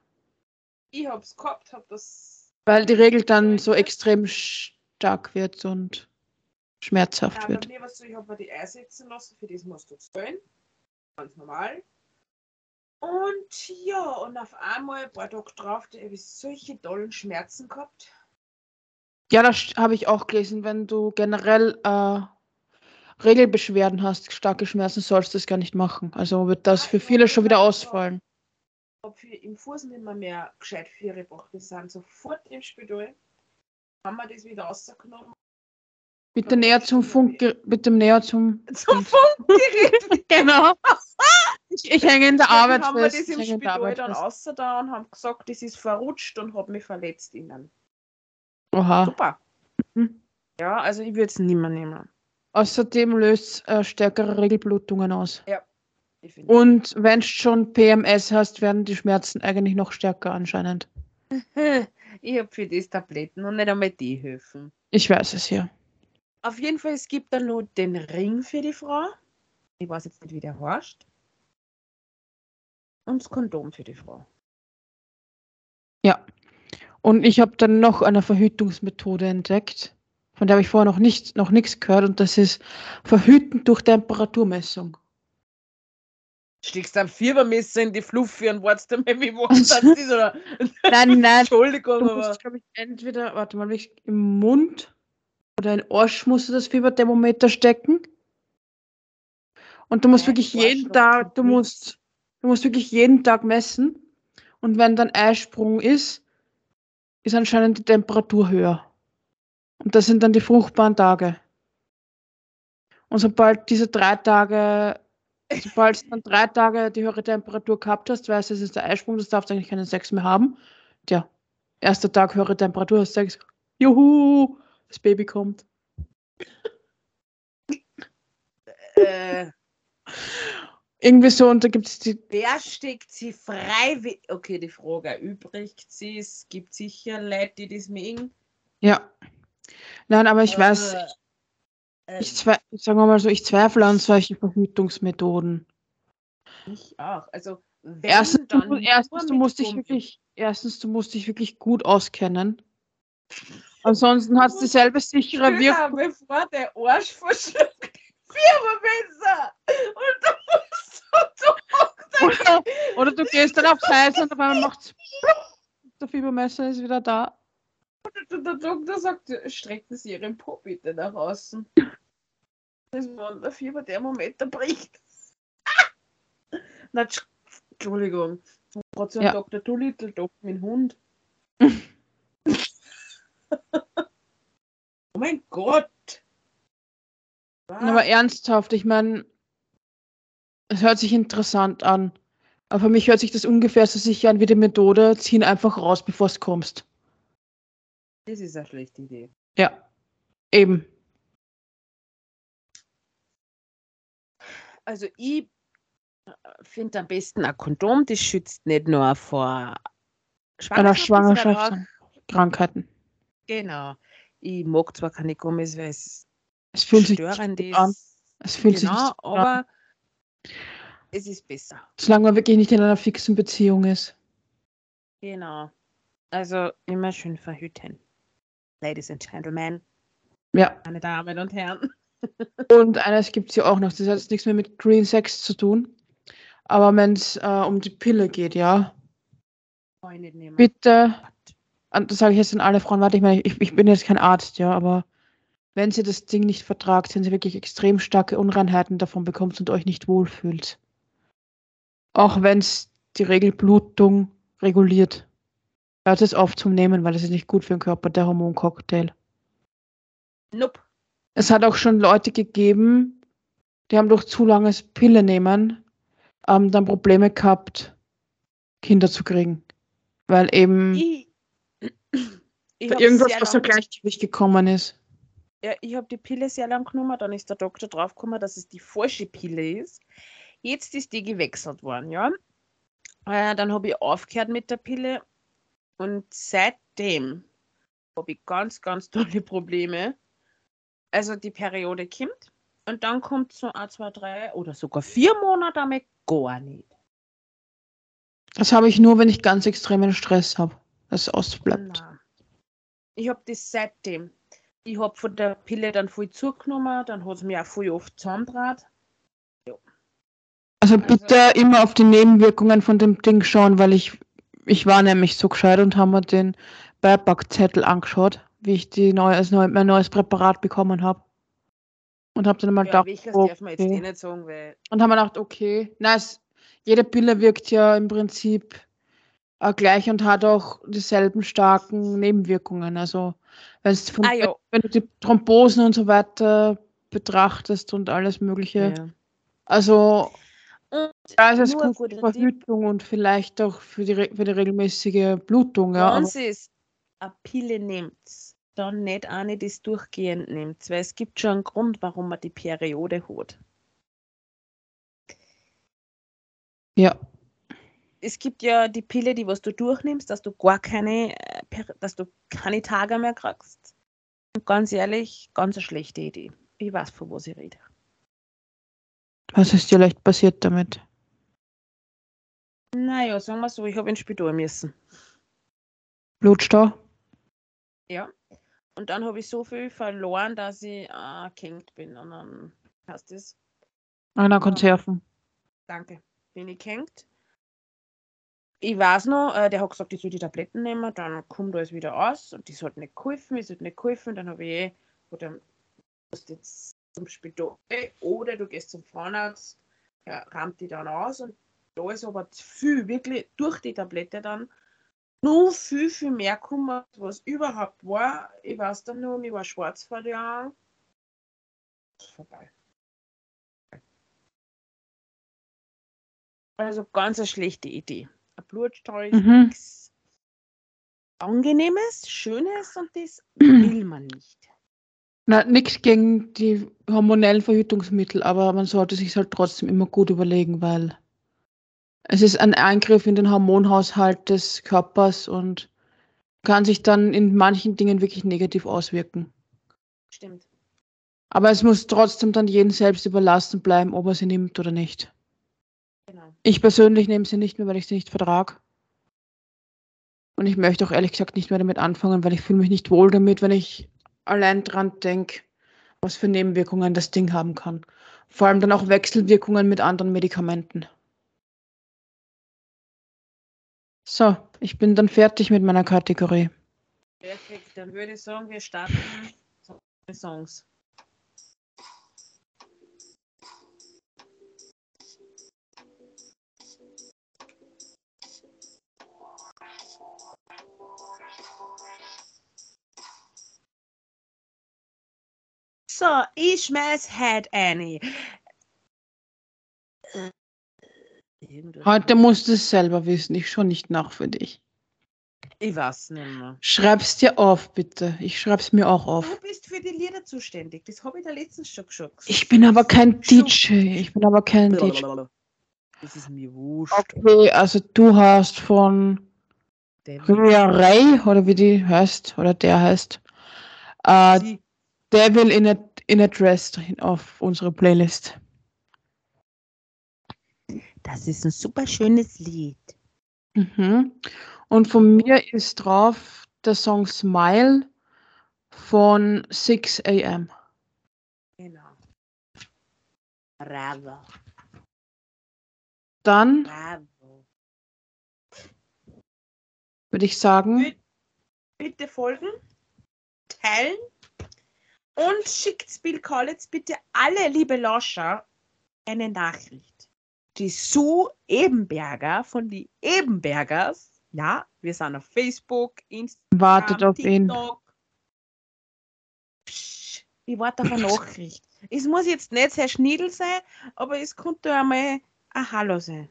Ich hab's gehabt, hab das... Weil die Regel dann so extrem stark wird und schmerzhaft wird. Bei mir, was du, ich habe mir die einsetzen lassen, für das musst du zahlen. ganz normal. Und ja, und auf einmal ein paar Tage drauf, da habe ich solche tollen Schmerzen gehabt. Ja, das habe ich auch gelesen, wenn du generell Regelbeschwerden hast, starke Schmerzen, sollst du das gar nicht machen. Also wird das für viele schon wieder ausfallen. Ob wir im Fuß nicht mehr gescheit für ihre Woche sind, sofort im Spital, haben wir das wieder rausgenommen. Zum Funkgerät. Genau. Ich hänge in der Arbeit fest. Haben wir das im Spital dann rausgenommen und haben gesagt, das ist verrutscht und habe mich verletzt innen. Oha. Super. Mhm. Ja, also ich würde es nicht mehr nehmen. Außerdem löst es stärkere Regelblutungen aus. Ja. Und wenn du schon PMS hast, werden die Schmerzen eigentlich noch stärker anscheinend. Ich habe für das Tabletten und nicht einmal die helfen. Ich weiß es ja. Auf jeden Fall, es gibt dann nur den Ring für die Frau. Ich weiß jetzt nicht, wie der heißt. Und das Kondom für die Frau. Ja. Und ich habe dann noch eine Verhütungsmethode entdeckt, von der habe ich vorher noch nichts gehört, und das ist Verhüten durch Temperaturmessung. Steckst du ein Fiebermesser in die Fluffe und wartest dann, wie warst das ist, oder? Nein. Entschuldigung, du musst, glaube ich, entweder, warte mal, im Mund oder in den Arsch musst du das Fieberthermometer stecken. Und du musst wirklich jeden Tag messen. Und wenn dann Eisprung ist, ist anscheinend die Temperatur höher. Und das sind dann die fruchtbaren Tage. Und sobald du dann 3 Tage die höhere Temperatur gehabt hast, weißt du, es ist der Eisprung, das darfst du eigentlich keinen Sex mehr haben. Tja, erster Tag höhere Temperatur, hast Sex. Juhu, das Baby kommt. Irgendwie so, und da gibt es die... Wer steckt sie freiwillig? Okay, die Frage übrigt sie. Es gibt sicher Leute, die das mögen. Ja. Nein, aber ich weiß... Ich zweifle an solchen Verhütungsmethoden. Ich auch. Also, erstens, du musst dich wirklich gut auskennen. Ansonsten hat es dieselbe sichere Wirkung. Bevor der Arsch verschluckt, Fiebermesser! Und du musst oder du gehst dann aufs Eis und dann macht's. Der Fiebermesser ist wieder da. Und der Doktor sagt, strecken Sie Ihren Po bitte nach außen. Das war der Fieberthermometer bricht. Na, Entschuldigung. Hat so ein Dr. Doolittle doch mit dem Hund. Oh mein Gott. Was? Aber ernsthaft, ich meine, es hört sich interessant an. Aber für mich hört sich das ungefähr so sicher an wie die Methode, ziehen einfach raus, bevor es kommst. Das ist eine schlechte Idee. Ja, eben. Also ich finde am besten ein Kondom, das schützt nicht nur vor Schwangerschaftskrankheiten. Genau. Ich mag zwar keine Gummis, weil es fühlt sich störend an. Es fühlt sich nicht an. Aber es ist besser. Solange man wirklich nicht in einer fixen Beziehung ist. Genau. Also immer schön verhüten. Ladies and Gentlemen. Ja. Meine Damen und Herren. Und eines gibt es ja auch noch, das hat jetzt nichts mehr mit Green Sex zu tun, aber wenn es um die Pille geht, ja. Nicht nehmen. Bitte, das sage ich jetzt an alle Frauen, warte, ich meine, ich bin jetzt kein Arzt, ja, aber wenn sie das Ding nicht vertragt, wenn sie wirklich extrem starke Unreinheiten davon bekommt und euch nicht wohlfühlt, auch wenn es die Regelblutung reguliert, hört es auf zum Nehmen, weil es ist nicht gut für den Körper, der Hormoncocktail. Nope. Es hat auch schon Leute gegeben, die haben durch zu langes Pille nehmen, dann Probleme gehabt, Kinder zu kriegen. Weil eben irgendwas aus dem Gleichgewicht gekommen ist. Ja, ich habe die Pille sehr lang genommen, dann ist der Doktor draufgekommen, dass es die falsche Pille ist. Jetzt ist die gewechselt worden, ja. Dann habe ich aufgehört mit der Pille und seitdem habe ich ganz, ganz tolle Probleme. Also die Periode kommt und dann kommt so 1, 2, 3 oder sogar 4 Monate damit gar nicht. Das habe ich nur, wenn ich ganz extremen Stress habe, dass es ausbleibt. Nein. Ich habe das seitdem. Ich habe von der Pille dann viel zugenommen, dann hat es mir auch viel oft zusammengebracht. Ja. Also bitte immer auf die Nebenwirkungen von dem Ding schauen, weil ich war nämlich so gescheit und haben mir den Beipackzettel angeschaut, wie ich mein neues Präparat bekommen habe. Und habe dann mal gedacht, okay, nice. Jede Pille wirkt ja im Prinzip gleich und hat auch dieselben starken Nebenwirkungen. Also wenn du die Thrombosen und so weiter betrachtest und alles Mögliche. Ja. Also da ist es gut für Verhütung und vielleicht auch für die regelmäßige Blutung. Ja, wenn sie eine Pille nimmt, dann nicht eine, die es durchgehend nimmt, weil es gibt schon einen Grund, warum man die Periode hat. Ja. Es gibt ja die Pille, die was du durchnimmst, dass du keine Tage mehr kriegst. Und ganz ehrlich, ganz eine schlechte Idee. Ich weiß, von was ich rede. Was ist dir leicht passiert damit? Naja, sagen wir so, ich habe ins Spital müssen. Blutstau? Ja. Und dann habe ich so viel verloren, dass ich gehängt bin. Und dann hast du es. Einer Konserven. Danke. Bin ich gehängt. Ich weiß noch, der hat gesagt, ich soll die Tabletten nehmen, dann kommt alles wieder aus und die sollten nicht geholfen, dann habe ich du musst jetzt zum Spital oder du gehst zum Frauenarzt, rammt die dann aus und da ist aber wirklich durch die Tablette dann nur viel mehr gekommen, als was überhaupt war. Ich weiß dann nur, ich war schwarz vor der Augen. Vorbei. Also ganz eine schlechte Idee. Blutstau ist nichts Angenehmes, Schönes und das will man nicht. Na, nichts gegen die hormonellen Verhütungsmittel, aber man sollte sich halt trotzdem immer gut überlegen, weil es ist ein Eingriff in den Hormonhaushalt des Körpers und kann sich dann in manchen Dingen wirklich negativ auswirken. Stimmt. Aber es muss trotzdem dann jedem selbst überlassen bleiben, ob er sie nimmt oder nicht. Genau. Ich persönlich nehme sie nicht mehr, weil ich sie nicht vertrage. Und ich möchte auch ehrlich gesagt nicht mehr damit anfangen, weil ich fühle mich nicht wohl damit, wenn ich allein dran denke, was für Nebenwirkungen das Ding haben kann. Vor allem dann auch Wechselwirkungen mit anderen Medikamenten. So, ich bin dann fertig mit meiner Kategorie. Perfekt, dann würde ich sagen, wir starten mit Songs. So, ich schmeiß halt eine. Heute musst du es selber wissen, ich schon nicht nach für dich. Ich weiß nicht mehr. Schreib's dir auf, bitte. Ich schreib's mir auch auf. Du bist für die Lieder zuständig, das habe ich da letztens schon gesagt. Ich bin aber kein DJ. Das ist mir wurscht. Okay, also du hast von Ray, oder wie die heißt, oder der heißt, Devil in a Dress auf unsere Playlist. Das ist ein super schönes Lied. Mhm. Und von mir ist drauf der Song Smile von 6am. Genau. Bravo. Dann würde ich sagen, bitte folgen, teilen. Und schickt Bill Kaulitz bitte alle, liebe Lauscher, eine Nachricht. Die Sue Ebenberger von die Ebenbergers, ja, wir sind auf Facebook, Instagram, wartet auf TikTok. Psch, ich warte auf eine Nachricht. Es muss jetzt nicht sehr schnidel sein, aber es könnte einmal ein Hallo sein.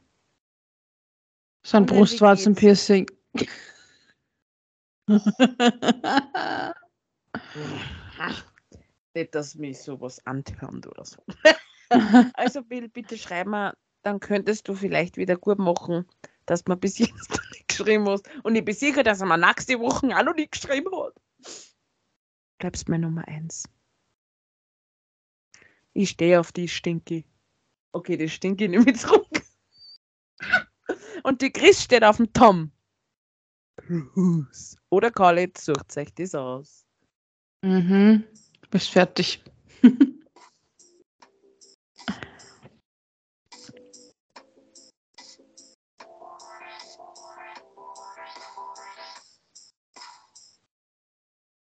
So ein Brustwarzenpiercing. Nicht, dass mich sowas antört oder so. Also Bill, bitte schreib mal, dann könntest du vielleicht wieder gut machen, dass man bis jetzt noch nicht geschrieben hast. Und ich bin sicher, dass man nächste Woche auch noch nicht geschrieben hat. Bleibst mir Nummer 1. Ich stehe auf die Stinky. Okay, die Stinky nehme ich zurück. Und die Chris steht auf dem Tom. Oder Kaulitz, sucht euch das aus. Du bist fertig.